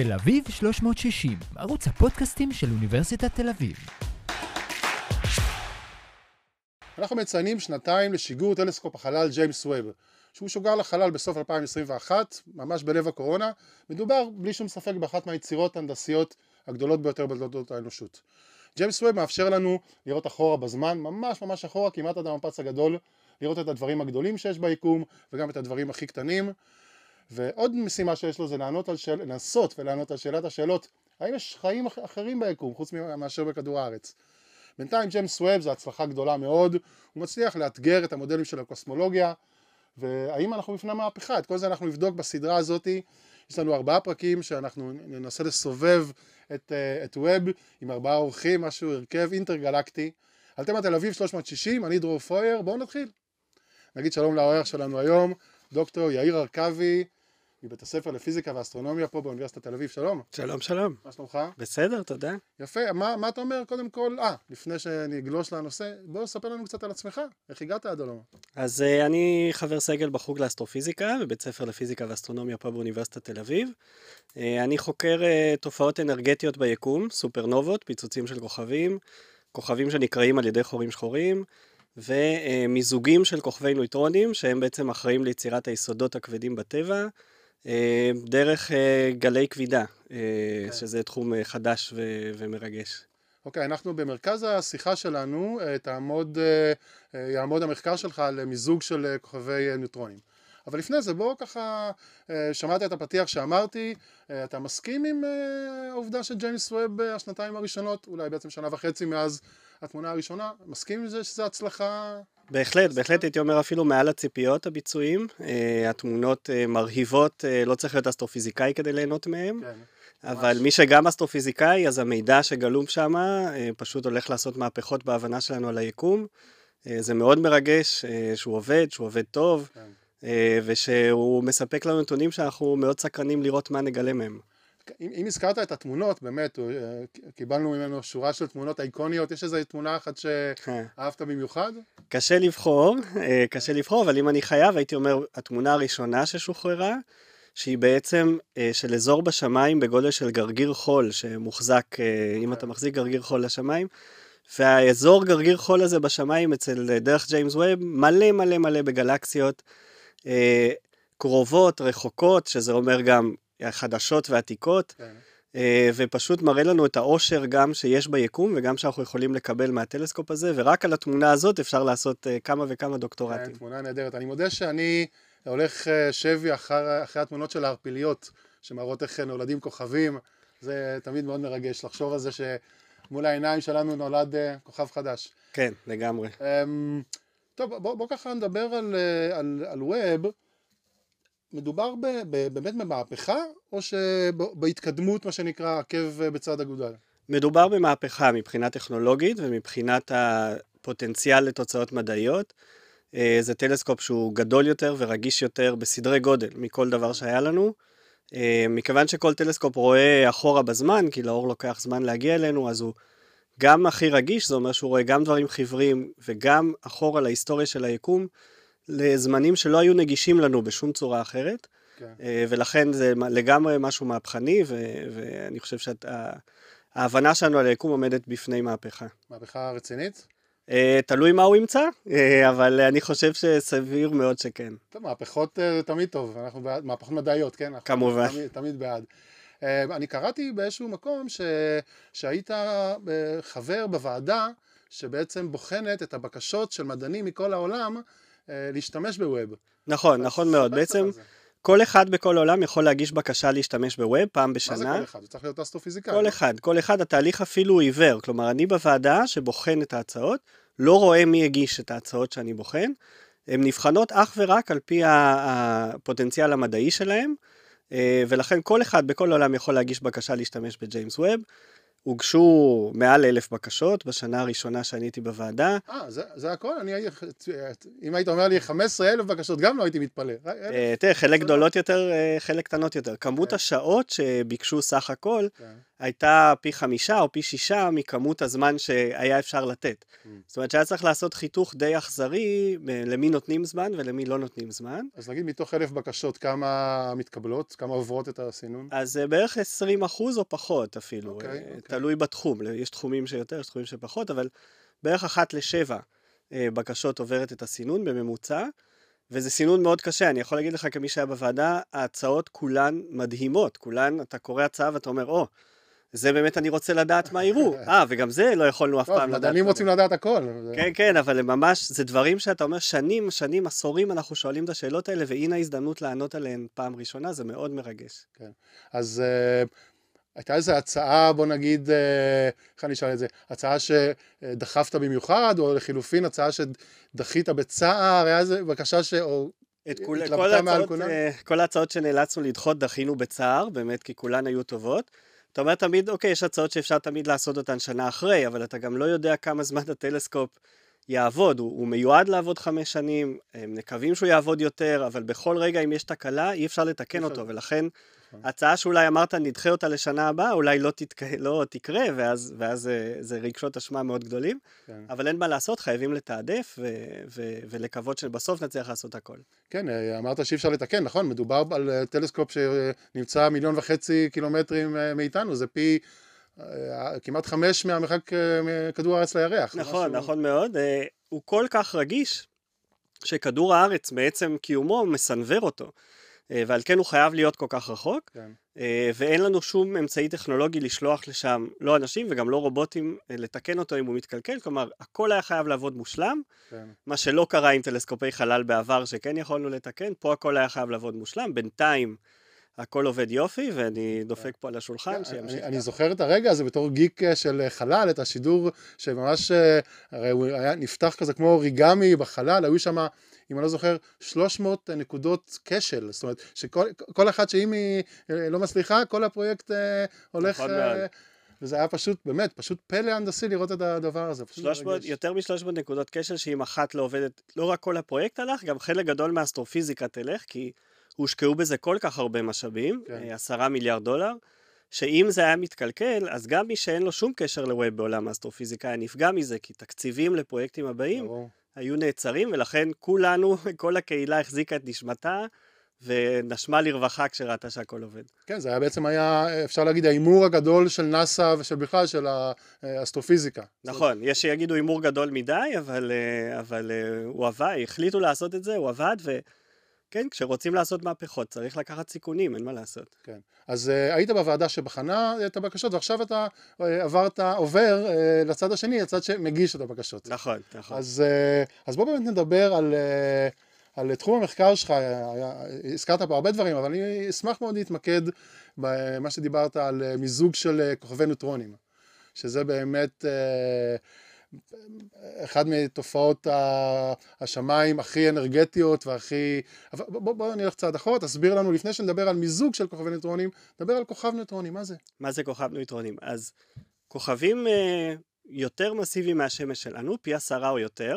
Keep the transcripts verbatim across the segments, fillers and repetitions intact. תל אביב שלוש מאות שישים, ערוץ הפודקאסטים של אוניברסיטת תל אביב. אנחנו מציינים שנתיים לשיגור טלסקופ החלל ג'יימס ווב, שהוא שוגר לחלל בסוף אלפיים עשרים ואחת, ממש בלב הקורונה. מדובר בלי שום ספק באחת מהיצירות ההנדסיות הגדולות ביותר בתולדות האנושות. ג'יימס ווב מאפשר לנו לראות אחורה בזמן, ממש ממש אחורה, כמעט עד המפץ הגדול, לראות את הדברים הגדולים שיש ביקום וגם את הדברים הכי קטנים. ועוד משימה שיש לו זה לענות על שאל... לנסות ולענות על שאלת השאלות, האם יש חיים אחרים ביקום חוץ מאשר בכדור הארץ? בינתיים ג'יימס ווב זה הצלחה גדולה מאוד, הוא מצליח לאתגר את המודלים של הקוסמולוגיה, והאם אנחנו בפני מהפכה? את כל זה אנחנו נבדוק בסדרה הזאת. יש לנו ארבעה פרקים שאנחנו ננסה לסובב את, את ווב עם ארבעה אורחים, משהו הרכב אינטרגלקטי. על תל אביב שלוש מאות שישים, אני דרור פויר, בואו נתחיל. נגיד שלום לאורח שלנו היום, דוקטור יאיר הרכבי, מבית הספר לפיזיקה ואסטרונומיה פה באוניברסיטת תל אביב. שלום. שלום, שלום. מה שלומך? בסדר, תודה. יפה, מה, מה אתה אומר קודם כל? אה, לפני שאני אגלוש לנושא, בוא ספר לנו קצת על עצמך, איך הגעת עד הלום? אז uh, אני חבר סגל בחוג לאסטרופיזיקה, בבית ספר לפיזיקה ואסטרונומיה פה באוניברסיטת תל אביב. Uh, אני חוקר uh, תופעות אנרגטיות ביקום, סופרנובות, פיצוצים של כוכבים, כוכבים שנקראים על ידי חורים שחורים, ומיזוגים של כוכבי נויטרונים, שהם בעצם אחראים ליצירת היסודות הכבדים בטבע, דרך גלי כבידה, okay. שזה תחום חדש ו- ומרגש. אוקיי, okay, אנחנו במרכז השיחה שלנו, תעמוד, יעמוד המחקר שלך על מיזוג של כוכבי נויטרונים. אבל לפני זה, בוא ככה, שמעת את הפתיח שאמרתי, אתה מסכים עם העובדה שג'יימס ווב השנתיים הראשונות, אולי בעצם שנה וחצי מאז התמונה הראשונה, מסכים עם זה שזה הצלחה? בהחלט, בהחלט הייתי אומר אפילו מעל הציפיות הביצועים, התמונות מרהיבות, לא צריך להיות אסטרופיזיקאי כדי ליהנות מהם, אבל מי שגם אסטרופיזיקאי, אז המידע שגלום שם פשוט הולך לעשות מהפכות בהבנה שלנו על היקום, זה מאוד מרגש שהוא עובד, שהוא עובד טוב, ושהוא מספק לנו נתונים שאנחנו מאוד סקרנים לראות מה נגלה מהם. אם הזכרת את התמונות, באמת, קיבלנו ממנו שורה של תמונות אייקוניות, יש איזו תמונה אחת שאהבת במיוחד? קשה לבחור, קשה לבחור, אבל אם אני חייב, הייתי אומר, התמונה הראשונה ששוחררה, שהיא בעצם של אזור בשמיים בגודל של גרגיר חול, שמוחזק, אם אתה מחזיק גרגיר חול לשמיים, והאזור גרגיר חול הזה בשמיים, אצל דרך ג'יימס ווב, מלא מלא מלא בגלקסיות, קרובות, רחוקות, שזה אומר גם החדשות והעתיקות, כן. ופשוט מראה לנו את העושר גם שיש ביקום, וגם שאנחנו יכולים לקבל מהטלסקופ הזה, ורק על התמונה הזאת אפשר לעשות כמה וכמה דוקטורטים. כן, תמונה נהדרת. אני מודה שאני הולך שבי אחר, אחרי התמונות של הערפיליות, שמראות איך נולדים כוכבים, זה תמיד מאוד מרגש לחשוב על זה שמול העיניים שלנו נולד כוכב חדש. כן, לגמרי. טוב, בוא, בוא ככה נדבר על, על, על ווב. מדובר ב, ב, באמת במהפכה, או שבהתקדמות, מה שנקרא, עקב בצד אגודל? מדובר במהפכה מבחינה טכנולוגית ומבחינת הפוטנציאל לתוצאות מדעיות. זה טלסקופ שהוא גדול יותר ורגיש יותר בסדרי גודל מכל דבר שהיה לנו. מכיוון שכל טלסקופ רואה אחורה בזמן, כי לאור לוקח זמן להגיע אלינו, אז הוא גם הכי רגיש, זה אומר שהוא רואה גם דברים חיוורים וגם אחורה להיסטוריה של היקום, לזמנים שלא היו נגישים לנו בשום צורה אחרת, ולכן זה לגמרי משהו מהפכני, ואני חושב שההבנה שלנו על היקום עומדת בפני מהפכה. מהפכה רצינית? תלוי מה הוא ימצא, אבל אני חושב שסביר מאוד שכן. מהפכות תמיד טוב, אנחנו בעד, מהפכות מדעיות, כן? כמובן. תמיד בעד. אני קראתי באיזשהו מקום שהיית חבר בוועדה, שבעצם בוחנת את הבקשות של מדענים מכל העולם, להשתמש בווב. נכון, נכון מאוד. בעצם כל אחד בכל עולם יכול להגיש בקשה להשתמש בווב פעם בשנה. מה זה כל אחד? זה צריך להיות אסטרופיזיקאי. כל אחד, כל אחד. התהליך אפילו עיוור. כלומר, אני בוועדה שבוחן את ההצעות, לא רואה מי הגיש את ההצעות שאני בוחן. הן נבחנות אך ורק על פי הפוטנציאל המדעי שלהם, ולכן כל אחד בכל עולם יכול להגיש בקשה להשתמש בג'יימס ווב. הוגשו מעל אלף בקשות בשנה הראשונה שאני הייתי בוועדה. אה, זה, זה הכל? אני, אם היית אומר לי חמש עשרה אלף בקשות, גם לא הייתי מתפלא. תראה, חלק גדולות יותר, חלק קטנות יותר. כמות השעות שביקשו סך הכל, הייתה פי חמישה או פי שישה מכמות הזמן שהיה אפשר לתת. Mm. זאת אומרת שהיה צריך לעשות חיתוך די אכזרי, למי נותנים זמן ולמי לא נותנים זמן. אז נגיד מתוך אלף בקשות, כמה מתקבלות, כמה עוברות את הסינון? אז בערך עשרים אחוז או פחות אפילו, okay, okay. תלוי בתחום, יש תחומים שיותר, יש תחומים שפחות, אבל בערך אחת לשבע בקשות עוברת את הסינון בממוצע, וזה סינון מאוד קשה, אני יכול להגיד לך כמי שהיה בוועדה, ההצעות כולן מדהימות, כולן, אתה קורא הצעה ואתה אומר, או, oh, זה באמת אני רוצה לדעת מה יראו, אה, וגם זה לא יכולנו אף פעם לדעת. מדענים רוצים לדעת הכל. כן, כן, אבל ממש, זה דברים שאתה אומר, שנים, שנים, עשורים, אנחנו שואלים את השאלות האלה, והנה ההזדמנות לענות עליהן פעם ראשונה, זה מאוד מרגש. כן, אז הייתה איזו הצעה, בוא נגיד, איך אני אשאל את זה, הצעה שדחפת במיוחד, או לחילופין, הצעה שדחית בצער, היה איזו בקשה ש... את כול, כל, הצעות, כל ההצעות שנאלצנו לדחות, דחינו בצער, באמת, כי כולן היו טובות. אתה אומר תמיד, אוקיי, יש הצעות שאפשר תמיד לעשות אותן שנה אחרי, אבל אתה גם לא יודע כמה זמן הטלסקופ יעבוד, הוא, הוא מיועד לעבוד חמש שנים, הם מקווים שהוא יעבוד יותר, אבל בכל רגע אם יש תקלה, אי אפשר לתקן אותו, ולכן הצעה שאולי אמרת נדחה אותה לשנה הבאה, אולי לא, תתק... לא תקרה, ואז, ואז זה, זה רגשות אשמה מאוד גדולים, כן. אבל אין מה לעשות, חייבים לתעדף ו... ו... ולקוות שבסוף נצליח לעשות הכל. כן, אמרת שאי אפשר לתקן, נכון, מדובר על טלסקופ שנמצא מיליון וחצי קילומטרים מאיתנו, זה פי כמעט חמש מהמרחק כדור הארץ לירח. נכון, משהו... נכון מאוד, הוא כל כך רגיש שכדור הארץ בעצם קיומו מסנבר אותו. ועל כן הוא חייב להיות כל כך רחוק, כן. ואין לנו שום אמצעי טכנולוגי לשלוח לשם לא אנשים וגם לא רובוטים לתקן אותו אם הוא מתקלקל, כלומר, הכל היה חייב לעבוד מושלם, כן. מה שלא קרה עם טלסקופי חלל בעבר שכן יכולנו לתקן, פה הכל היה חייב לעבוד מושלם, בינתיים הכל עובד יופי, ואני דופק פה על השולחן שימשיך. אני זוכר את הרגע הזה בתור גיק של חלל, את השידור שממש נפתח כזה כמו אוריגמי בחלל, היו שם, אם אני לא זוכר, שלוש מאות נקודות כשל, זאת אומרת, שכל אחת שאם היא לא מצליחה, כל הפרויקט הולך, וזה היה פשוט, באמת, פשוט פלא הנדסי לראות את הדבר הזה. יותר מ-שלוש מאות נקודות כשל, שאם אחת לא עובדת, לא רק כל הפרויקט הלך, גם חלק גדול מהאסטרופיזיקה תלך, כי הושקעו בזה כל כך הרבה משאבים, עשרה מיליארד דולר, שאם זה היה מתקלקל, אז גם מי שאין לו שום קשר לווב בעולם האסטרופיזיקה, היה נפגע מזה, כי תקציבים לפרויקטים הבאים היו נעצרים, ולכן כולנו, כל הקהילה החזיקה את נשמתה, ונשמה לרווחה כשראתה שהכל עובד. כן, זה היה בעצם היה, אפשר להגיד, האימור הגדול של נאסא ושל בכלל של האסטרופיזיקה. נכון, יש שיגידו אימור גדול מדי, אבל, אבל הוא עבד, החליטו לעשות את זה, הוא עבד, ו... כן, כשרוצים לעשות מהפכות, צריך לקחת סיכונים, אין מה לעשות. כן, אז uh, היית בוועדה שבחנה את הבקשות, ועכשיו אתה uh, עברת, עובר uh, לצד השני, הצד שמגיש את הבקשות. נכון, נכון. אז, uh, אז בוא באמת נדבר על, uh, על תחום המחקר שלך, הזכרת פה הרבה דברים, אבל אני אשמח מאוד להתמקד במה שדיברת על uh, מיזוג של uh, כוכבי נוטרונים, שזה באמת... Uh, אחד מתופעות השמיים הכי אנרגטיות והכי... בוא, בוא נלך צעד אחורה, תסביר לנו לפני שנדבר על מיזוג של כוכבי נויטרונים, נדבר על כוכב נויטרונים, מה זה? מה זה כוכב נויטרונים? אז כוכבים יותר מסיביים מהשמש שלנו, פי עשרה או יותר,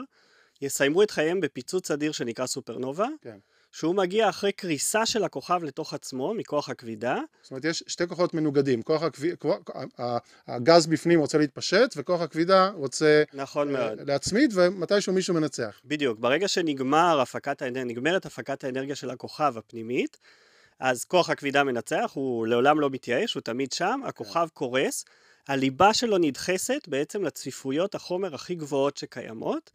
יסיימו את חייהם בפיצוץ אדיר שנקרא סופרנובה, כן. שהוא מגיע אחרי קריסה של הכוכב לתוך עצמו, מכוח הכבידה. זאת אומרת, יש שתי כוחות מנוגדים. כוח הכבידה, הגז בפנים רוצה להתפשט, וכוח הכבידה רוצה להצמיד, ומתישהו מישהו מנצח. בדיוק. ברגע שנגמר הפקת האנרגיה, נגמרת הפקת האנרגיה של הכוכב הפנימית, אז כוח הכבידה מנצח, הוא לעולם לא מתייאש, הוא תמיד שם, הכוכב קורס, הליבה שלו נדחסת בעצם לצפיפויות החומר הכי גבוהות שקיימות,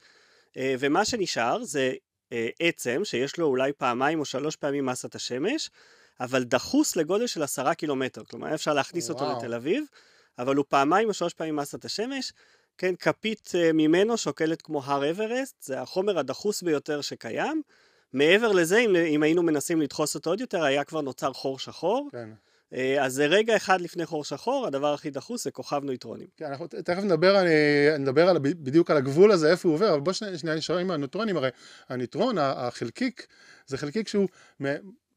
ומה שנשאר זה עצם שיש לו אולי פעמיים או שלוש פעמים מסת השמש, אבל דחוס לגודל של עשרה קילומטר, כלומר אפשר להכניס אותו לתל אביב, אבל הוא פעמיים או שלוש פעמים מסת השמש, כן, כפית ממנו שוקלת כמו הר אברסט, זה החומר הדחוס ביותר שקיים, מעבר לזה, אם, אם היינו מנסים לדחוס אותו עוד יותר, היה כבר נוצר חור שחור, כן. אז זה רגע אחד לפני חור שחור, הדבר הכי דחוס זה כוכב נויטרונים. כן, אנחנו תכף נדבר, אני נדבר בדיוק על הגבול הזה, איפה הוא עובר, אבל בוא שניה נשאר עם הנויטרונים, הרי הנויטרון, החלקיק, זה חלקיק שהוא,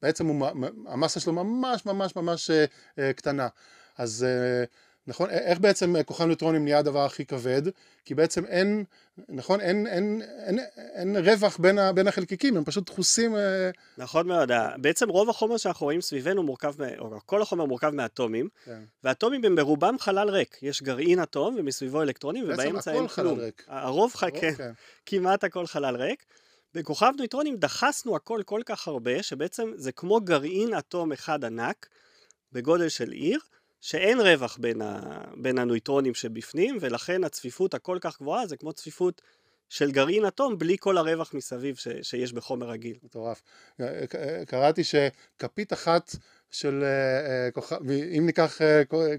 בעצם המסה שלו ממש ממש ממש קטנה, אז נכון? איך בעצם כוכב ניוטרונים נהיה הדבר הכי כבד? כי בעצם אין, נכון? אין, אין, אין, אין רווח בין, ה, בין החלקיקים, הם פשוט דחוסים. נכון מאוד. בעצם רוב החומר שאנחנו רואים סביבנו מורכב, או כל החומר מורכב מאטומים, כן. והאטומים הם ברובם חלל ריק. יש גרעין אטום ומסביבו אלקטרונים, ובאמצע אין כלום. הרוב חלק, כן. כן. כמעט הכל חלל ריק. בכוכב ניוטרונים דחסנו הכל כל כך הרבה, שבעצם זה כמו גרעין אטום אחד ענק, בגודל של עיר, שאין רווח בין, ה... בין הנויטרונים שבפנים, ולכן הצפיפות הכל כך גבוהה, זה כמו צפיפות של גרעין אטום, בלי כל הרווח מסביב ש... שיש בחומר רגיל. מטורף. קראתי שכפית אחת של, אם ניקח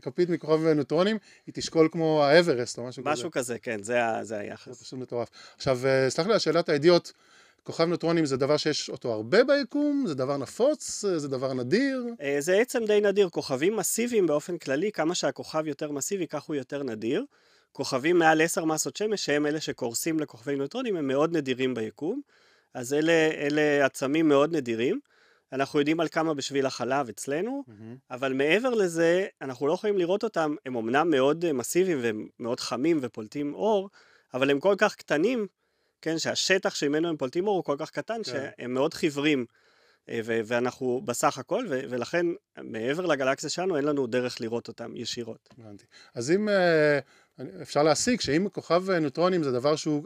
כפית מכוכב ניוטרונים, היא תשקול כמו האברסט או משהו, משהו כזה. משהו כזה, כן, זה, ה... זה היחס. זה פשוט מטורף. עכשיו, סלח לי, השאלת האידיוט, כוכב ניוטרונים זה דבר שיש אותו הרבה ביקום, זה דבר נפוץ, זה דבר נדיר. זה עצם די נדיר, כוכבים מסיביים באופן כללי, כמה שהכוכב יותר מסיבי, כך הוא יותר נדיר. כוכבים מעל עשר מסות שמש, שהם אלה שקורסים לכוכבי ניוטרונים, הם מאוד נדירים ביקום, אז אלה, אלה עצמים מאוד נדירים. אנחנו יודעים על כמה בשביל החלב אצלנו, אבל מעבר לזה, אנחנו לא יכולים לראות אותם, הם אמנם מאוד מסיביים והם מאוד חמים ופולטים אור, אבל הם כל כך קטנים, כן, שהשטח שממנו הם פולטים אור הוא כל כך קטן, כן. שהם מאוד חיוורים, ו- ואנחנו בסך הכל, ו- ולכן מעבר לגלקסיה שלנו, אין לנו דרך לראות אותם ישירות. הבנתי. אז אם אפשר להסיק שאם כוכב ניוטרונים זה דבר שהוא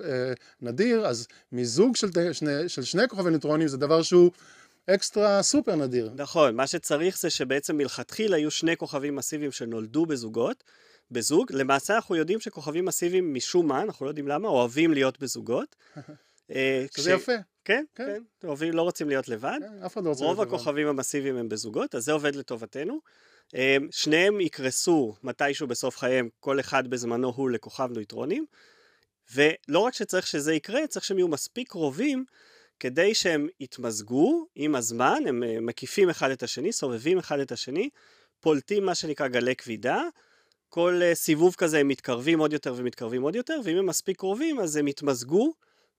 נדיר, אז מיזוג של, שני, של שני כוכבי ניוטרונים זה דבר שהוא אקסטרה סופר נדיר. נכון, מה שצריך זה שבעצם מלכתחילה היו שני כוכבים מסיביים שנולדו בזוגות, בזוג. למעשה אנחנו יודעים שכוכבים מסיביים משום מה, אנחנו לא יודעים למה, אוהבים להיות בזוגות. שזה יפה. כן, כן. אוהבים, לא רוצים להיות לבד. רוב הכוכבים המסיביים הם בזוגות, אז זה עובד לטובתנו. שניהם יקרסו מתישהו בסוף חייהם, כל אחד בזמנו הוא לכוכב ניוטרונים. ולא רק שצריך שזה יקרה, צריך שהם יהיו מספיק קרובים, כדי שהם יתמזגו עם הזמן, הם מקיפים אחד את השני, סובבים אחד את השני, פולטים מה שנקרא גלי כבידה, כל סיבוב כזה הם מתקרבים עוד יותר ומתקרבים עוד יותר, ואם הם מספיק קרובים אז הם יתמזגו,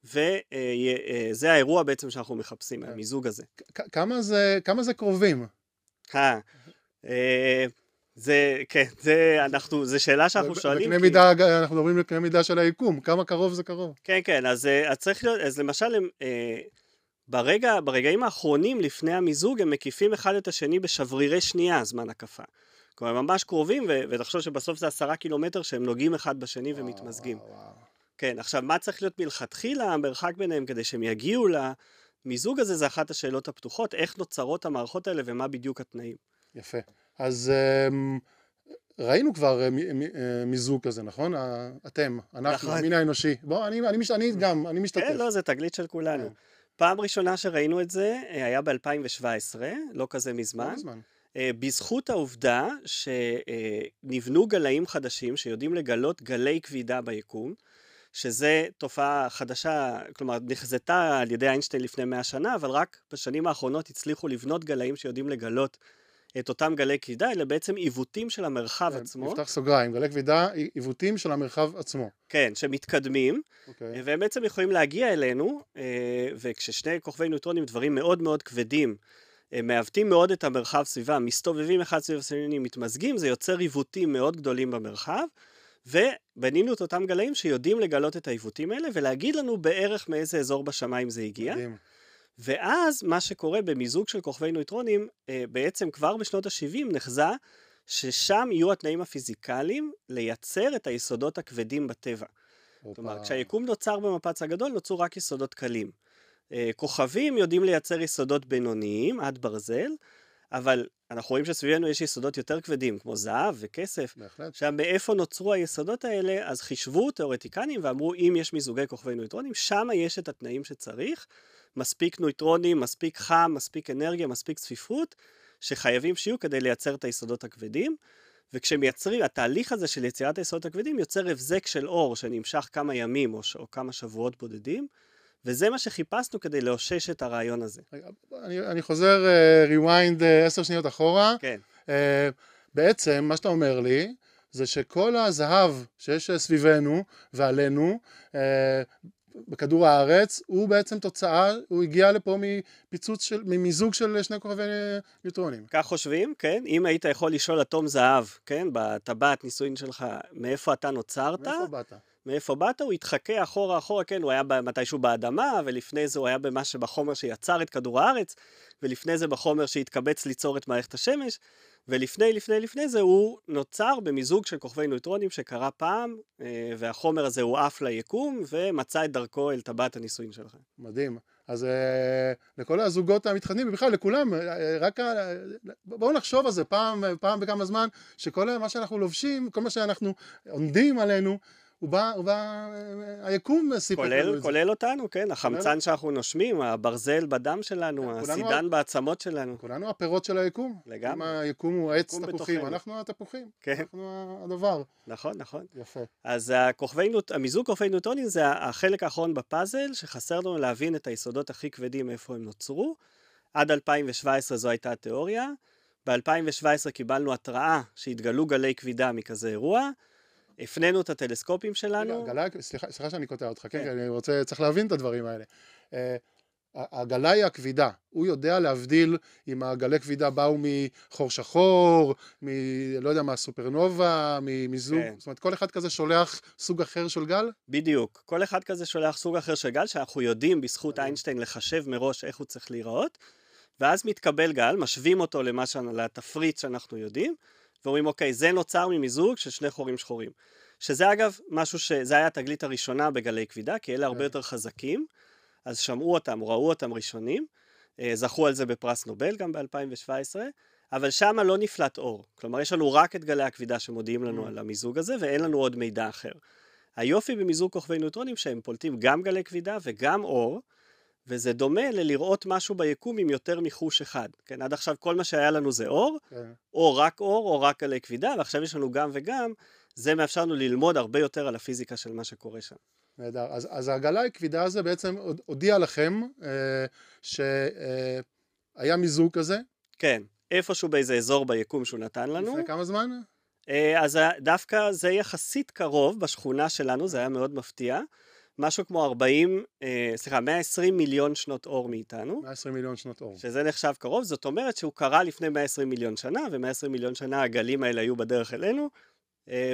וזה האירוע בעצם שאנחנו מחפשים, המיזוג הזה. כמה זה, כמה זה קרובים? אה, זה, כן, זה, אנחנו, זה שאלה שאנחנו שואלים. בקנה מידה, אנחנו מדברים בקנה מידה של היקום, כמה קרוב זה קרוב? כן, כן, אז צריך להיות, אז למשל, ברגע, ברגעים האחרונים לפני המיזוג, הם מקיפים אחד את השני בשברירי שנייה, זמן הקפה. כלומר, הם ממש קרובים, ותחשוב שבסוף זה עשרה קילומטר שהם נוגעים אחד בשני ומתמזגים. כן, עכשיו, מה צריך להיות מלכתחילה, המרחק ביניהם, כדי שהם יגיעו למיזוג הזה, זה אחת השאלות הפתוחות, איך נוצרות המערכות האלה ומה בדיוק התנאים. יפה. אז ראינו כבר מיזוג כזה, נכון? אתם, אנחנו, המין האנושי. בוא, אני גם, אני משתתף. כן, לא, זה תגלית של כולנו. פעם ראשונה שראינו את זה, היה ב-אלפיים שבע עשרה, לא כזה מזמן. בזכות העובדה שנבנו גלאים חדשים שיודעים לגלות גלי כבידה ביקום, שזה תופעה חדשה, כלומר נחזתה על ידי איינשטיין לפני מאה שנה, אבל רק בשנים האחרונות הצליחו לבנות גלאים שיודעים לגלות את אותם גלי כבידה, אלה בעצם עיוותים של המרחב עצמו. נפתח סוגריים, גלי כבידה, עיוותים של המרחב עצמו. כן, שמתקדמים, והם בעצם יכולים להגיע אלינו, וכששני כוכבי ניוטרונים דברים מאוד מאוד כבדים, הם מעוותים מאוד את המרחב סביבה, מסתובבים אחד סביב השני, מתמזגים, זה יוצר עיוותים מאוד גדולים במרחב, ובנינו את אותם גלאים שיודעים לגלות את העיוותים האלה, ולהגיד לנו בערך מאיזה אזור בשמיים זה הגיע. מדהים. ואז מה שקורה במיזוג של כוכבי ניוטרונים, בעצם כבר בשנות ה-שבעים נחזה ששם יהיו התנאים הפיזיקליים לייצר את היסודות הכבדים בטבע. זאת אומרת, כשהיקום נוצר במפץ הגדול, נוצרו רק יסודות קלים. כוכבים יודעים לייצר יסודות בינוניים, עד ברזל, אבל אנחנו רואים שסביבנו יש יסודות יותר כבדים, כמו זהב וכסף. בהחלט. שם מאיפה נוצרו היסודות האלה, אז חישבו תיאורטיקנים ואמרו, אם יש מזוגי כוכבי ניוטרונים, שם יש את התנאים שצריך, מספיק ניוטרונים, מספיק חם, מספיק אנרגיה, מספיק צפיפות, שחייבים שיהיו כדי לייצר את היסודות הכבדים, וכשמייצרים, התהליך הזה של יצירת היסודות הכבדים יוצר הבזק של אור שנמשך כמה ימים או, או כמה שבועות בודדים, וזה מה שחיפשנו כדי לאושש את הרעיון הזה. אני, אני חוזר uh, rewind עשר uh, שניות אחורה. כן. Uh, בעצם, מה שאתה אומר לי, זה שכל הזהב שיש סביבנו ועלינו, uh, בכדור הארץ, הוא בעצם תוצאה, הוא הגיע לפה מפיצוץ של, ממיזוג של שני כוכבי ניוטרונים. כך חושבים, כן? אם היית יכול לשאול אטום זהב, כן? בטבעת נישואין שלך, מאיפה אתה נוצרת? מאיפה באת? מאיפה באת? הוא התחכה אחורה אחורה, כן? הוא היה מתישהו באדמה, ולפני זה הוא היה במה שבחומר שיצר את כדור הארץ, ולפני זה בחומר שהתקבץ ליצור את מערכת השמש, ולפני, לפני, לפני זה הוא נוצר במיזוג של כוכבי נויטרונים שקרה פעם, והחומר הזה הוא עף ליקום, ומצא את דרכו אל טבעת הנישואין שלך. מדהים. אז לכל הזוגות המתחתנים, ובכלל לכולם, רק בואו נחשוב על זה פעם, פעם בכמה זמן, שכל מה שאנחנו לובשים, כל מה שאנחנו עומדים עלינו, הוא בא, הוא בא, היקום סיפק לנו את זה. כולל אותנו, כן, החמצן שאנחנו נושמים, הברזל בדם שלנו, הסידן בעצמות שלנו. כולנו הפירות של היקום. לגמרי. היקום הוא עץ תפוחים, אנחנו התפוחים. כן. אנחנו הדבר. נכון, נכון. יפה. אז המיזוג כוכבי נויטרונים זה החלק האחרון בפאזל, שחסר לנו להבין את היסודות הכי כבדים, איפה הם נוצרו. עד אלפיים שבע עשרה זו הייתה התיאוריה. ב-אלפיים שבע עשרה קיבלנו התראה שהתגלו גלי כבידה מכזה אירוע. הפנינו את הטלסקופים שלנו. רגע, סליחה, סליחה שאני קוטע אותך, כן, אני רוצה, צריך להבין את הדברים האלה. הגלאי הכבידה, הוא יודע להבדיל אם הגלי כבידה באו מחור שחור, לא יודע מה, סופרנובה, מזוג, זאת אומרת, כל אחד כזה שולח סוג אחר של גל? בדיוק, כל אחד כזה שולח סוג אחר של גל, שאנחנו יודעים בזכות איינשטיין לחשב מראש איך הוא צריך להיראות, ואז מתקבל גל, משווים אותו לתפריט שאנחנו יודעים, ואומרים, אוקיי, זה נוצר ממיזוג של שני חורים שחורים. שזה אגב משהו שזה היה התגלית הראשונה בגלי כבידה, כי אלה הרבה יותר חזקים, אז שמעו אותם, ראו אותם ראשונים, זכו על זה בפרס נובל גם ב-אלפיים שבע עשרה, אבל שמה לא נפלט אור. כלומר, יש לנו רק את גלי הכבידה שמודיעים לנו על המיזוג הזה, ואין לנו עוד מידע אחר. היופי במיזוג כוכבי נויטרונים שהם פולטים גם גלי כבידה וגם אור, וזה דומה ללראות משהו ביקום עם יותר מחוש אחד. כן, עד עכשיו כל מה שהיה לנו זה אור, כן. או רק אור, או רק גלי כבידה, ועכשיו יש לנו גם וגם, זה מאפשר לנו ללמוד הרבה יותר על הפיזיקה של מה שקורה שם. נהדר, אז, אז הגלי כבידה הזה בעצם הודיע לכם, אה, שהיה מיזוג כזה? כן, איפשהו באיזה אזור ביקום שהוא נתן לנו. לפני כמה זמן? אה, אז דווקא זה יחסית קרוב בשכונה שלנו, זה היה מאוד מפתיע, משהו כמו ארבעים, סליחה, מאה ועשרים מיליון שנות אור מאיתנו. מאה ועשרים מיליון שנות אור. שזה נחשב קרוב, זאת אומרת שהוא קרה לפני מאה ועשרים מיליון שנה, ו-מאה ועשרים מיליון שנה הגלים האלה היו בדרך אלינו,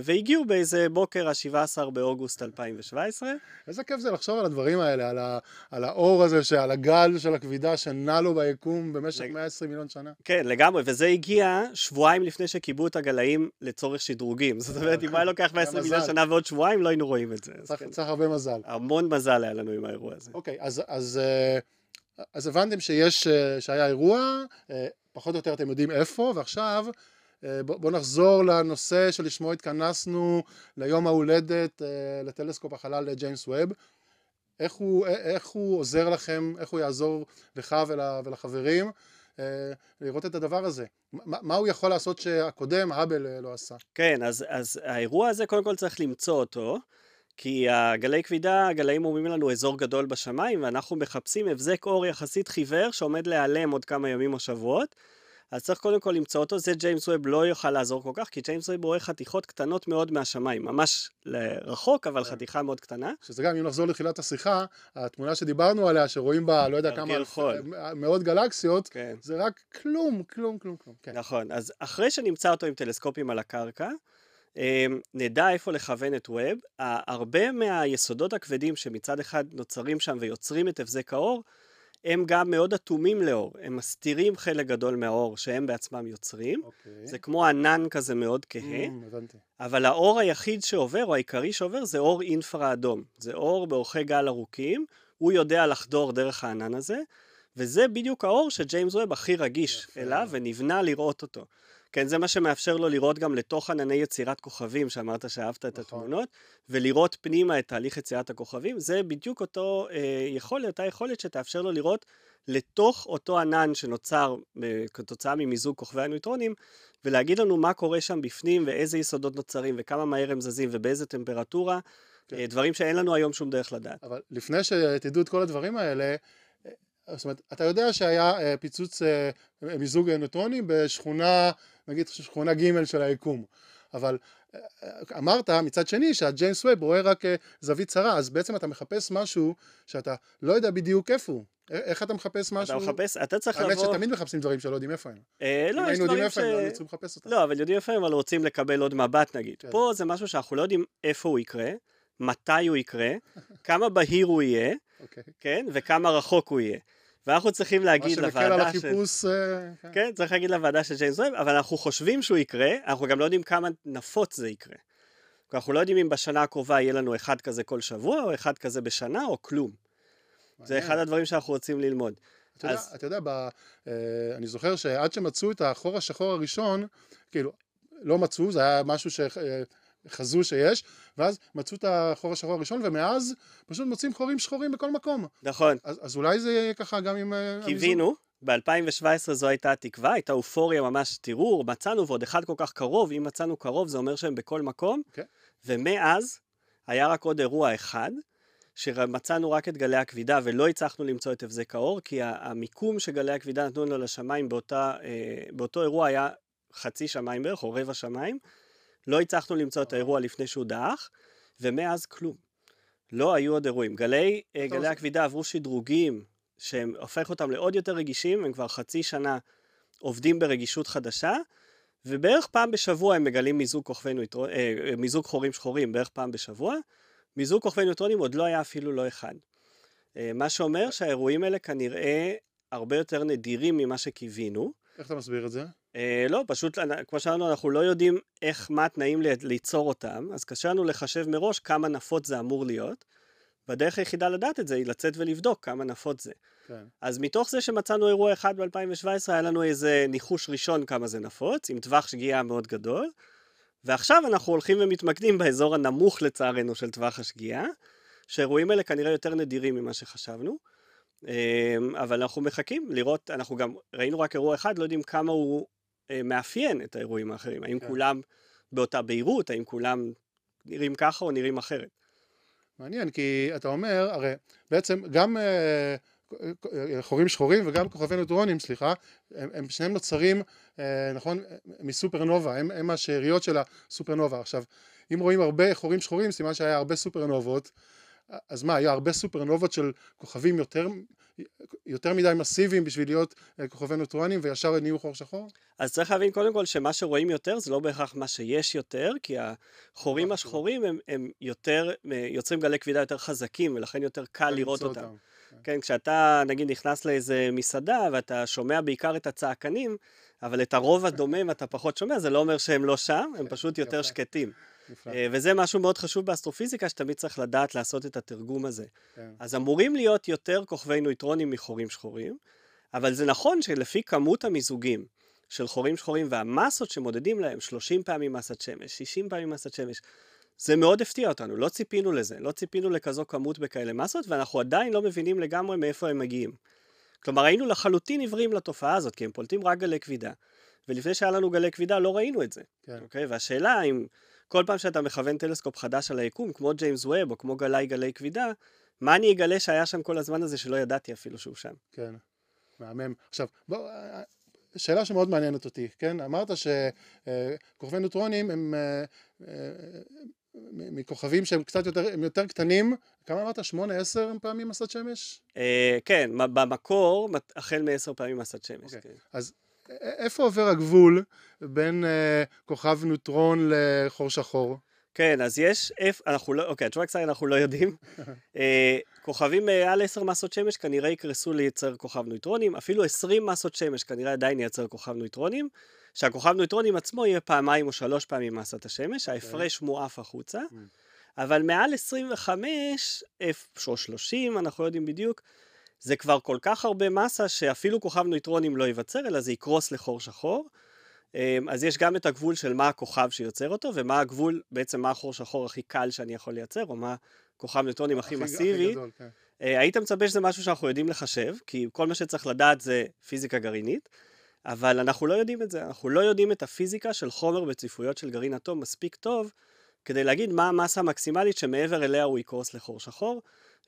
והגיעו באיזה בוקר ה-שבעה עשר באוגוסט אלפיים שבע עשרה. איזה כיף זה לחשוב על הדברים האלה, על, ה- על האור הזה, על הגל של הכבידה שנה לו ביקום במשך לג... מאה ועשרים מיליון שנה. כן, לגמרי, וזה הגיע שבועיים לפני שקיבלו את הגלאים לצורך שדרוגים. זאת אומרת, אם היה לוקח מאה ועשרים מיליון שנה ועוד שבועיים, לא היינו רואים את זה. צריך, כן. צריך הרבה מזל. המון מזל היה לנו עם האירוע הזה. אוקיי, אז, אז, אז הבנתם שיש, שהיה אירוע, פחות או יותר אתם יודעים איפה, ועכשיו... בואו נחזור לנושא שלשמו התכנסנו ליום ההולדת לטלסקופ החלל לג'יימס ווב. איך הוא, איך הוא עוזר לכם, איך הוא יעזור לך ולחברים לראות את הדבר הזה? מה הוא יכול לעשות שהקודם, האבל, לא עשה? כן, אז, אז האירוע הזה קודם כל צריך למצוא אותו, כי הגלי כבידה, הגלאים אומרים לנו אזור גדול בשמיים, ואנחנו מחפשים הבזק אור יחסית חיוור שעומד להיעלם עוד כמה ימים או שבועות, אז צריך קודם כל למצוא אותו, זה ג'יימס ווב לא יוכל לעזור כל כך, כי ג'יימס ווב רואה חתיכות קטנות מאוד מהשמיים, ממש לרחוק, אבל חתיכה מאוד קטנה. שזה גם, אם נחזור לחילת השיחה, התמונה שדיברנו עליה, שרואים בה, לא יודע כמה, מאות גלקסיות, זה רק כלום, כלום, כלום, כלום. נכון, אז אחרי שנמצא אותו עם טלסקופים על הקרקע, נדע איפה לכוון את ווב, הרבה מהיסודות הכבדים שמצד אחד נוצרים שם ויוצרים את הבזק האור, הם גם מאוד אטומים לאור, הם מסתירים חלק גדול מהאור שהם בעצמם יוצרים, okay. זה כמו ענן כזה מאוד כהה, mm, אבל האור היחיד שעובר, או העיקרי שעובר, זה אור אינפרה אדום, זה אור באורכי גל ארוכים, הוא יודע לחדור דרך הענן הזה, וזה בדיוק האור שג'יימס ווב הכי רגיש יפה. אליו, ונבנה לראות אותו. כן, זה מה שמאפשר לו לראות גם לתוך ענני יצירת כוכבים, שאמרת שאהבת את נכון. התמונות, ולראות פנימה את תהליך יצירת הכוכבים, זה בדיוק אותו אה, יכולת, אותה יכולת שתאפשר לו לראות לתוך אותו ענן שנוצר אה, כתוצאה ממיזוג כוכבי הנויטרונים, ולהגיד לנו מה קורה שם בפנים, ואיזה יסודות נוצרים, וכמה מהר הם זזים, ובאיזה טמפרטורה, כן. אה, דברים שאין לנו היום שום דרך לדעת. אבל לפני שתדעו את כל הדברים האלה, זאת אומרת, אתה יודע שהיה פיצוץ מיזוג נויטרונים בשכונה, נגיד שכונה ג' של היקום. אבל אמרת מצד שני שהג'יימס ווב רואה רק זווית צרה, אז בעצם אתה מחפש משהו שאתה לא יודע בדיוק איפה הוא. איך אתה מחפש משהו? אתה מחפש, אתה צריך לבוא... האמת שתמיד מחפשים דברים שלא יודעים איפה הם. לא, יש דברים ש... לא, צריכים לחפש אותם. לא, אבל יודעים איפה הם, אבל רוצים לקבל עוד מבט נגיד. פה זה משהו שאנחנו לא יודעים איפה הוא יקרה, מתי הוא יקרה, כמה בהיר הוא יהיה, כן? וכמה רחוק הוא יהיה. ואנחנו צריכים להגיד לוועדה של... כן, צריך להגיד לוועדה של ג'יימס ווב, אבל אנחנו חושבים שהוא יקרה, אנחנו גם לא יודעים כמה נפוץ זה יקרה. אנחנו לא יודעים אם בשנה הקרובה יהיה לנו אחד כזה כל שבוע, או אחד כזה בשנה, או כלום. זה אחד הדברים שאנחנו רוצים ללמוד. אתה יודע, אני זוכר שעד שמצאו את החור השחור הראשון, כאילו, לא מצאו, זה היה משהו ש... חזו שיש, ואז מצאו את החור השחור הראשון, ומאז פשוט מוצאים חורים שחורים בכל מקום. נכון. אז, אז אולי זה יהיה ככה גם עם... קיווינו, ב-אלפיים שבע עשרה זו הייתה התקווה, הייתה אופוריה ממש, תראו, מצאנו ועוד אחד כל כך קרוב, אם מצאנו קרוב זה אומר שהם בכל מקום, okay. ומאז היה רק עוד אירוע אחד, שמצאנו רק את גלי הכבידה, ולא הצלחנו למצוא את הבזק האור, כי המיקום שגלי הכבידה נתנו לו לשמיים, באותה, באותו אירוע היה חצי שמיים בערך, או רבע שמיים, לא הצלחנו למצוא את האירוע לפני שהוא דאח, ומאז כלום. לא היו עוד אירועים. גלי הכבידה עברו שדרוגים, שהם הופך אותם לעוד יותר רגישים, הם כבר חצי שנה עובדים ברגישות חדשה, ובערך פעם בשבוע הם מגלים מיזוג חורים שחורים, בערך פעם בשבוע, מיזוג כוכבי נוטרונים עוד לא היה אפילו לא אחד. מה שאומר שהאירועים האלה כנראה הרבה יותר נדירים ממה שקיווינו. איך אתה מסביר את זה? לא, פשוט, כמו שאמרנו, אנחנו לא יודעים איך, מה התנאים ליצור אותם, אז קשה לנו לחשב מראש כמה נפות זה אמור להיות, והדרך היחידה לדעת את זה היא לצאת ולבדוק כמה נפות זה. אז מתוך זה שמצאנו אירוע אחד ב-אלפיים שבע עשרה, היה לנו איזה ניחוש ראשון כמה זה נפוץ, עם טווח שגיאה מאוד גדול, ועכשיו אנחנו הולכים ומתמקדים באזור הנמוך לצערנו של טווח השגיאה, שאירועים האלה כנראה יותר נדירים ממה שחשבנו, אבל אנחנו מחכים לראות, אנחנו גם ראינו רק אירוע אחד, לא יודעים כמה הוא מאפיין את האירועים האחרים, האם כולם באותה בהירות, האם כולם נראים ככה או נראים אחרת. מעניין, כי אתה אומר, הרי בעצם גם חורים שחורים וגם כוכבי נוטרונים, סליחה, הם שניהם נוצרים, נכון, מסופרנובה, הם השאריות של הסופרנובה. עכשיו, אם רואים הרבה חורים שחורים, סימן שהיה הרבה סופרנובות, אז מה, היה הרבה סופרנובות של כוכבים יותר, יותר מדי מסיביים בשביל להיות כוכבי נוטרונים וישר נהיו חור שחור? אז צריך להבין קודם כל שמה שרואים יותר זה לא בהכרח מה שיש יותר, כי החורים השחורים הם, הם יותר, יוצרים גלי כבידה יותר חזקים ולכן יותר קל לראות אותם. אותם. כן, כשאתה נגיד נכנס לאיזה מסעדה ואתה שומע בעיקר את הצעקנים, אבל את הרוב הדומם אתה פחות שומע, זה לא אומר שהם לא שם, הם פשוט יותר שקטים. וזה משהו מאוד חשוב באסטרופיזיקה, שתמיד צריך לדעת לעשות את התרגום הזה. אז אמורים להיות יותר כוכבי נויטרונים מחורים שחורים, אבל זה נכון שלפי כמות המיזוגים של חורים שחורים והמסות שמודדים להם, שלושים פעמים מסת שמש, שישים פעמים מסת שמש, זה מאוד הפתיע אותנו, לא ציפינו לזה, לא ציפינו לכזו כמות בכאלה מסות, ואנחנו עדיין לא מבינים לגמרי מאיפה הם מגיעים. כלומר, היינו לחלוטין עיוורים לתופעה הזאת, כי הם פולטים רק גלי כבידה, ולפני שהיה לנו גלי כבידה לא ראינו את זה. כן. אוקיי? והשאלה אם כל פעם שאתה מכוון טלסקופ חדש על היקום, כמו ג'יימס ווב או כמו גלי גלי כבידה, מה אני אגלה שהיה שם כל הזמן הזה שלא ידעתי אפילו שהוא שם? כן, מהמם. עכשיו, בוא... שאלה שמאוד מעניינת אותי, כן? אמרת שכוכבי נוטרונים הם... מכוכבים שהם קצת יותר, הם יותר קטנים, כמה אמרת? שמונה, עשר פעמים מסת שמש? כן, במקור, החל מעשר פעמים מסת שמש. אז איפה עובר הגבול בין כוכב נוטרון לחור שחור? כן, אז יש, אנחנו לא, אוקיי, התשובה קצת אנחנו לא יודעים. כוכבים על עשר מסות שמש כנראה יקרסו לייצר כוכב נויטרונים, אפילו עשרים מסות שמש כנראה עדיין ייצר כוכב נויטרונים, שהכוכב נויטרונים עצמו יהיה פעמיים או שלוש פעמים מסת השמש, ההפרש מואף החוצה, אבל מעל עשרים וחמש, או שלושים, אנחנו יודעים בדיוק, זה כבר כל כך הרבה מסה שאפילו כוכב נויטרונים לא ייווצר, אלא זה יקרוס לחור שחור, אז יש גם את הגבול של מה הכוכב שיוצר אותו, ומה הגבול, בעצם מה החור שחור הכי קל שאני יכול לייצר, או מה כוכב נויטרונים הכי מסיבי. היית מצפה שזה משהו שאנחנו יודעים לחשב, כי כל מה שצריך לדעת זה פיזיקה גרעינית, אבל אנחנו לא יודעים את זה, אנחנו לא יודעים את הפיזיקה של חומר בציפויות של גרעין אטום מספיק טוב, כדי להגיד מה המסה המקסימלית שמעבר אליה הוא יקרוס לחור שחור,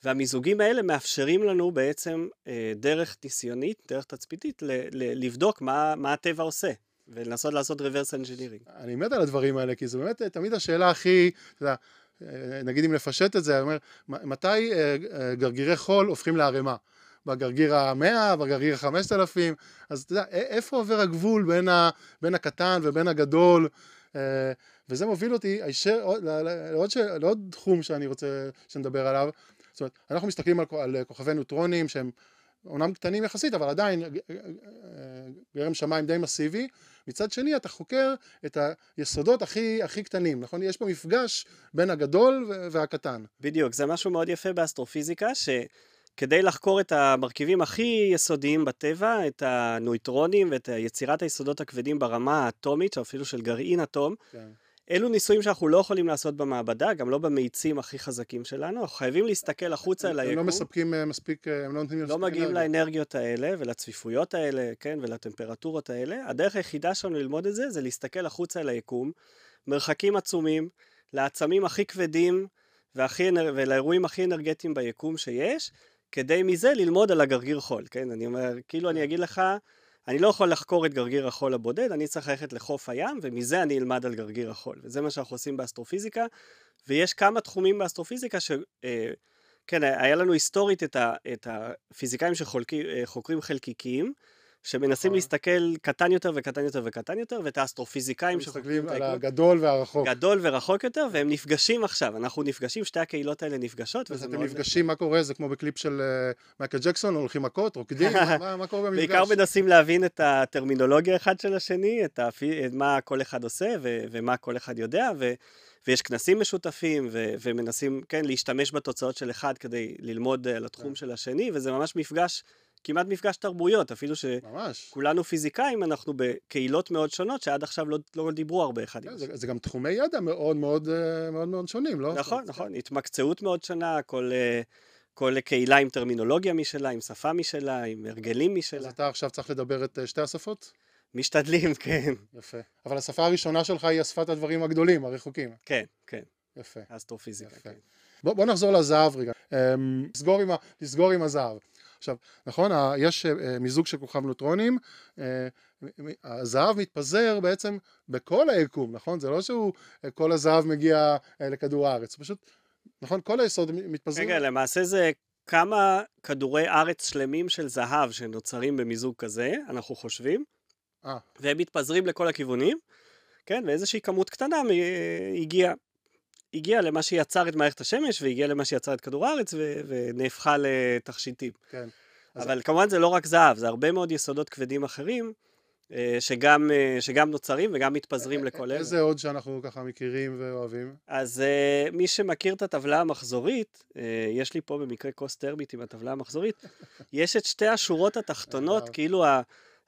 והמיזוגים האלה מאפשרים לנו בעצם דרך ניסיונית, דרך תצפיתית, לבדוק מה הטבע עושה. ולנסות לעשות reverse engineering. אני מת על הדברים האלה, כי זו באמת תמיד השאלה הכי, נגיד אם לפשט את זה, אני אומר, מתי גרגירי חול הופכים לערימה? בגרגיר המאה, בגרגיר חמשת אלפים, אז אתה יודע, איפה עובר הגבול בין, ה, בין הקטן ובין הגדול, וזה מוביל אותי הישר, לעוד, לעוד תחום שאני רוצה שנדבר עליו. זאת אומרת, אנחנו מסתכלים על, על כוכבי נוטרונים שהם אומנם קטנים יחסית, אבל עדיין גרם שמיים די מסיבי. מצד שני, אתה חוקר את היסודות הכי, הכי קטנים, נכון? יש פה מפגש בין הגדול והקטן. בדיוק, זה משהו מאוד יפה באסטרופיזיקה, ש... כדי לחקור את המרכיבים הכי יסודיים בטבע, את הנויטרונים ואת יצירת היסודות הכבדים ברמה האטומית, או אפילו של גרעין אטום, כן. אלו ניסויים שאנחנו לא יכולים לעשות במעבדה, גם לא במאיצים הכי חזקים שלנו, אנחנו חייבים להסתכל החוצה על היקום. הם לא מספקים מספיק, הם לא נותנים... לא מגיעים אנרגיה. לאנרגיות האלה ולצפיפויות האלה, כן, ולטמפרטורות האלה. הדרך היחידה שלנו ללמוד את זה, זה להסתכל החוצה על היקום, מרחקים עצומים, לעצמים הכי כבדים והכי, ולאירועים הכי אנרגטיים ביקום שיש, כדי מזה ללמוד על הגרגיר חול, כן? אני אומר, כאילו אני אגיד לך, אני לא יכול לחקור את גרגיר החול הבודד, אני צריך ללכת לחוף הים, ומזה אני אלמד על גרגיר החול. וזה מה שאנחנו עושים באסטרופיזיקה, ויש כמה תחומים באסטרופיזיקה ש... כן, היה לנו היסטורית את הפיזיקאים שחוקרים חלקיקים, שמנסים להסתכל קטן יותר וקטן יותר וקטן יותר, ואת האסטרופיזיקאים שמסתכלים על הגדול והרחוק. גדול ורחוק יותר, והם נפגשים עכשיו. אנחנו נפגשים, שתי הקהילות האלה נפגשות. אז אתם נפגשים, מה קורה? זה כמו בקליפ של מייקל ג'קסון, הולכים מכות, רוקדים, מה קורה במפגש? בעיקר מנסים להבין את הטרמינולוגיה אחד של השני, את מה כל אחד עושה ומה כל אחד יודע, ויש כנסים משותפים, ומנסים, כן, להשתמש בתוצאות של אחד כדי ללמוד על התחום של השני, וזה ממש מפגש כמעט מפגש תרבויות, אפילו שכולנו פיזיקאים, אנחנו בקהילות מאוד שונות, שעד עכשיו לא, לא דיברו הרבה אחד. Yeah, זה, זה גם תחומי ידע מאוד מאוד, מאוד, מאוד שונים, לא? נכון, נכון. התמקצעות מאוד שונה, כל, כל קהילה עם טרמינולוגיה משלה, עם שפה משלה, עם הרגלים משלה. אז אתה עכשיו צריך לדבר את שתי השפות? משתדלים, כן. יפה. אבל השפה הראשונה שלך היא שפת הדברים הגדולים, הרחוקים. כן, כן. יפה. אסטרופיזיקה, יפה. כן. בוא, בוא נחזור לזהב רגע. לסגור עם, לסגור עם הזהב. עכשיו, נכון, יש מיזוג של כוכב נוטרונים, הזהב מתפזר בעצם בכל היקום, נכון? זה לא שהוא, כל הזהב מגיע לכדור הארץ, פשוט, נכון? כל היסוד מתפזר. רגע, למעשה זה כמה כדורי ארץ שלמים של זהב שנוצרים במיזוג כזה, אנחנו חושבים, 아. והם מתפזרים לכל הכיוונים, כן, ואיזושהי כמות קטנה הגיעה. הגיע למה שיצר את מערכת השמש, והגיע למה שיצר את כדור הארץ, ו- ונהפכה לתכשיטים. כן. אבל כמובן זה לא רק זהב, זה הרבה מאוד יסודות כבדים אחרים, שגם, שגם נוצרים וגם מתפזרים לכל אלה. איזה עוד שאנחנו ככה מכירים ואוהבים? אז מי שמכיר את הטבלה המחזורית, יש לי פה במקרה קוס טרבית עם הטבלה המחזורית, יש את שתי השורות התחתונות, כאילו ה...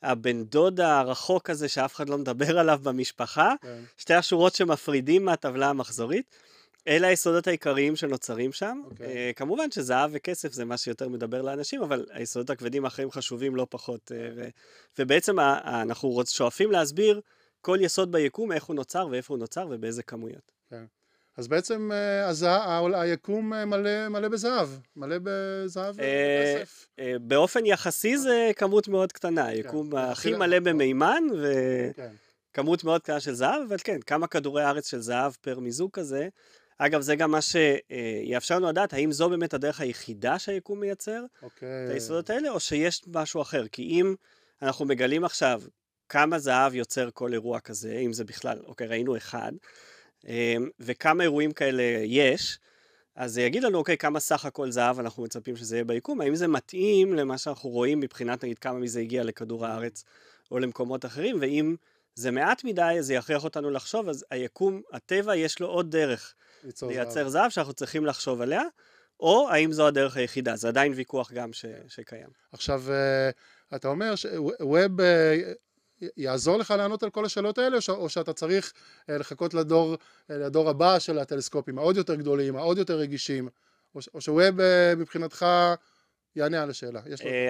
הבן דודה הרחוק הזה שאף אחד לא מדבר עליו במשפחה, כן. שתי השורות שמפרידים מהטבלה המחזורית, אלה היסודות העיקריים שנוצרים שם, okay. uh, כמובן שזהב וכסף זה מה שיותר מדבר לאנשים, אבל היסודות הכבדים האחרים חשובים לא פחות, uh, ו- ובעצם ה- ה- אנחנו שואפים להסביר כל יסוד ביקום, איך הוא נוצר ואיפה הוא נוצר ובאיזה כמויות. כן. אז בעצם אז היקום מלא, מלא בזהב, מלא בזהב וכסף. באופן יחסי זה כמות מאוד קטנה, היקום הכי מלא במימן וכמות מאוד קטנה של זהב, אבל כן, כמה כדורי ארץ של זהב פר מיזוג כזה. אגב, זה גם מה שיאפשר לנו לדעת, האם זו באמת הדרך היחידה שהיקום מייצר, את היסודות האלה, או שיש משהו אחר, כי אם אנחנו מגלים עכשיו כמה זהב יוצר כל אירוע כזה, אם זה בכלל, אוקיי, ראינו אחד, וכמה אירועים כאלה יש, אז זה יגיד לנו, אוקיי, כמה סך הכל זהב אנחנו מצפים שזה יהיה ביקום, האם זה מתאים למה שאנחנו רואים מבחינת, נגיד, כמה מזה הגיע לכדור הארץ או למקומות אחרים, ואם זה מעט מדי, זה יכריח אותנו לחשוב, אז היקום, הטבע, יש לו עוד דרך לייצר זהב שאנחנו צריכים לחשוב עליה, או האם זו הדרך היחידה, זה עדיין ויכוח גם ש- שקיים. עכשיו, אתה אומר שווב... יעזור לך לענות על כל השאלות האלה, או שאתה צריך לחכות לדור, לדור הבא של הטלסקופים, העוד יותר גדולים, העוד יותר רגישים, או שווב מבחינתך יענה על השאלה.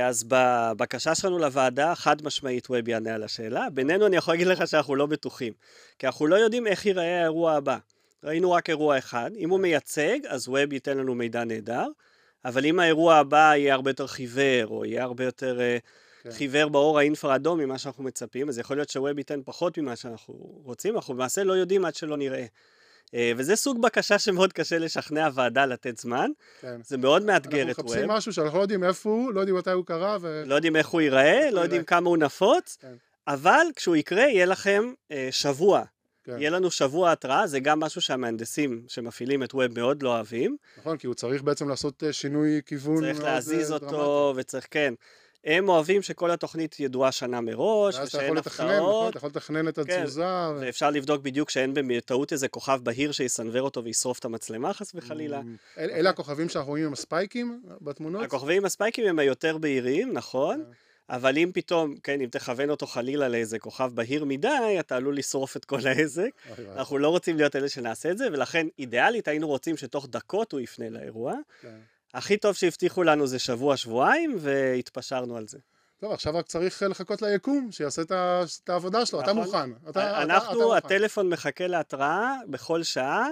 אז בבקשה שלנו לוועדה, חד משמעית ווב יענה על השאלה. בינינו אני יכול להגיד לך שאנחנו לא בטוחים, כי אנחנו לא יודעים איך ייראה האירוע הבא. ראינו רק אירוע אחד, אם הוא מייצג, אז ווב ייתן לנו מידע נהדר, אבל אם האירוע הבא יהיה הרבה יותר חיוור, או יהיה הרבה יותר... כן. חיוור באור האינפרה-אדום ממה שאנחנו מצפים, אז יכול להיות שווב ייתן פחות ממה שאנחנו רוצים, אנחנו למעשה לא יודעים עד שלא נראה. וזה סוג בקשה שמאוד קשה לשכנע הוועדה לתת זמן, זה מאוד מאתגר את ווב. אנחנו מחפשים משהו שאנחנו לא יודעים איפה הוא, לא יודעים מתי הוא קרה, לא יודעים איך הוא ייראה, לא יודעים כמה הוא נפוץ, אבל כשהוא יקרה יהיה לכם שבוע. יהיה לנו שבוע התראה, זה גם משהו שהמהנדסים שמפעילים את ווב מאוד לא אוהבים. נכון, כי הוא צריך בעצם לעשות שינוי כיוון. צריך להזיז אותו, וצריך, כן. הם אוהבים שכל התוכנית ידועה שנה מראש, ושאין הפתעות. אתה יכול לתכנן את התזוזה. ואפשר לבדוק בדיוק שאין בטעות איזה כוכב בהיר שיסנבר אותו וישרוף את המצלמה חס וחלילה. אלה הכוכבים שאנחנו רואים עם הספייקים בתמונות? הכוכבים עם הספייקים הם היותר בהירים, נכון. אבל אם פתאום, כן, אם תכוון אותו חלילה לאיזה כוכב בהיר מדי, אתה עלול לשרוף את כל העסק. אנחנו לא רוצים להיות אלה שנעשה את זה, ולכן אידיאלית היינו רוצים שתוך דקות הוא יפנה לאירוע. הכי טוב שהבטיחו לנו זה שבוע, שבועיים, והתפשרנו על זה. טוב, עכשיו רק צריך לחכות ליקום, שיעשה את העבודה שלו. אתה מוכן. אנחנו, הטלפון מחכה להתראה בכל שעה,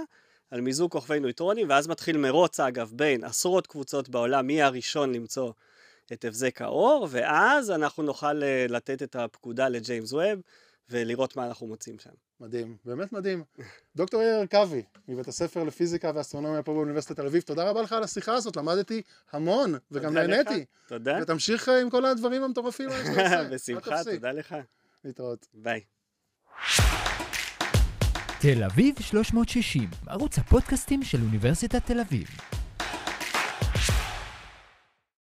על מיזוג כוכבי נויטרונים, ואז מתחיל מרוץ, אגב, בין עשרות קבוצות בעולם, מי הראשון למצוא את הבזק האור, ואז אנחנו נוכל לתת את הפקודה לג'יימס ווב, ולראות מה אנחנו מוצאים שם. מדהים, באמת מדהים. דוקטור יאיר הרכבי, מבית הספר לפיזיקה ואסטרונומיה פה באוניברסיטת תל אביב, תודה רבה לך על השיחה הזאת, למדתי המון, וגם נהניתי. תודה. ותמשיך עם כל הדברים המטורפים. בשמחה, תודה לך. להתראות. ביי. תל אביב שלוש מאות שישים, ערוץ הפודקאסטים של אוניברסיטת תל אביב.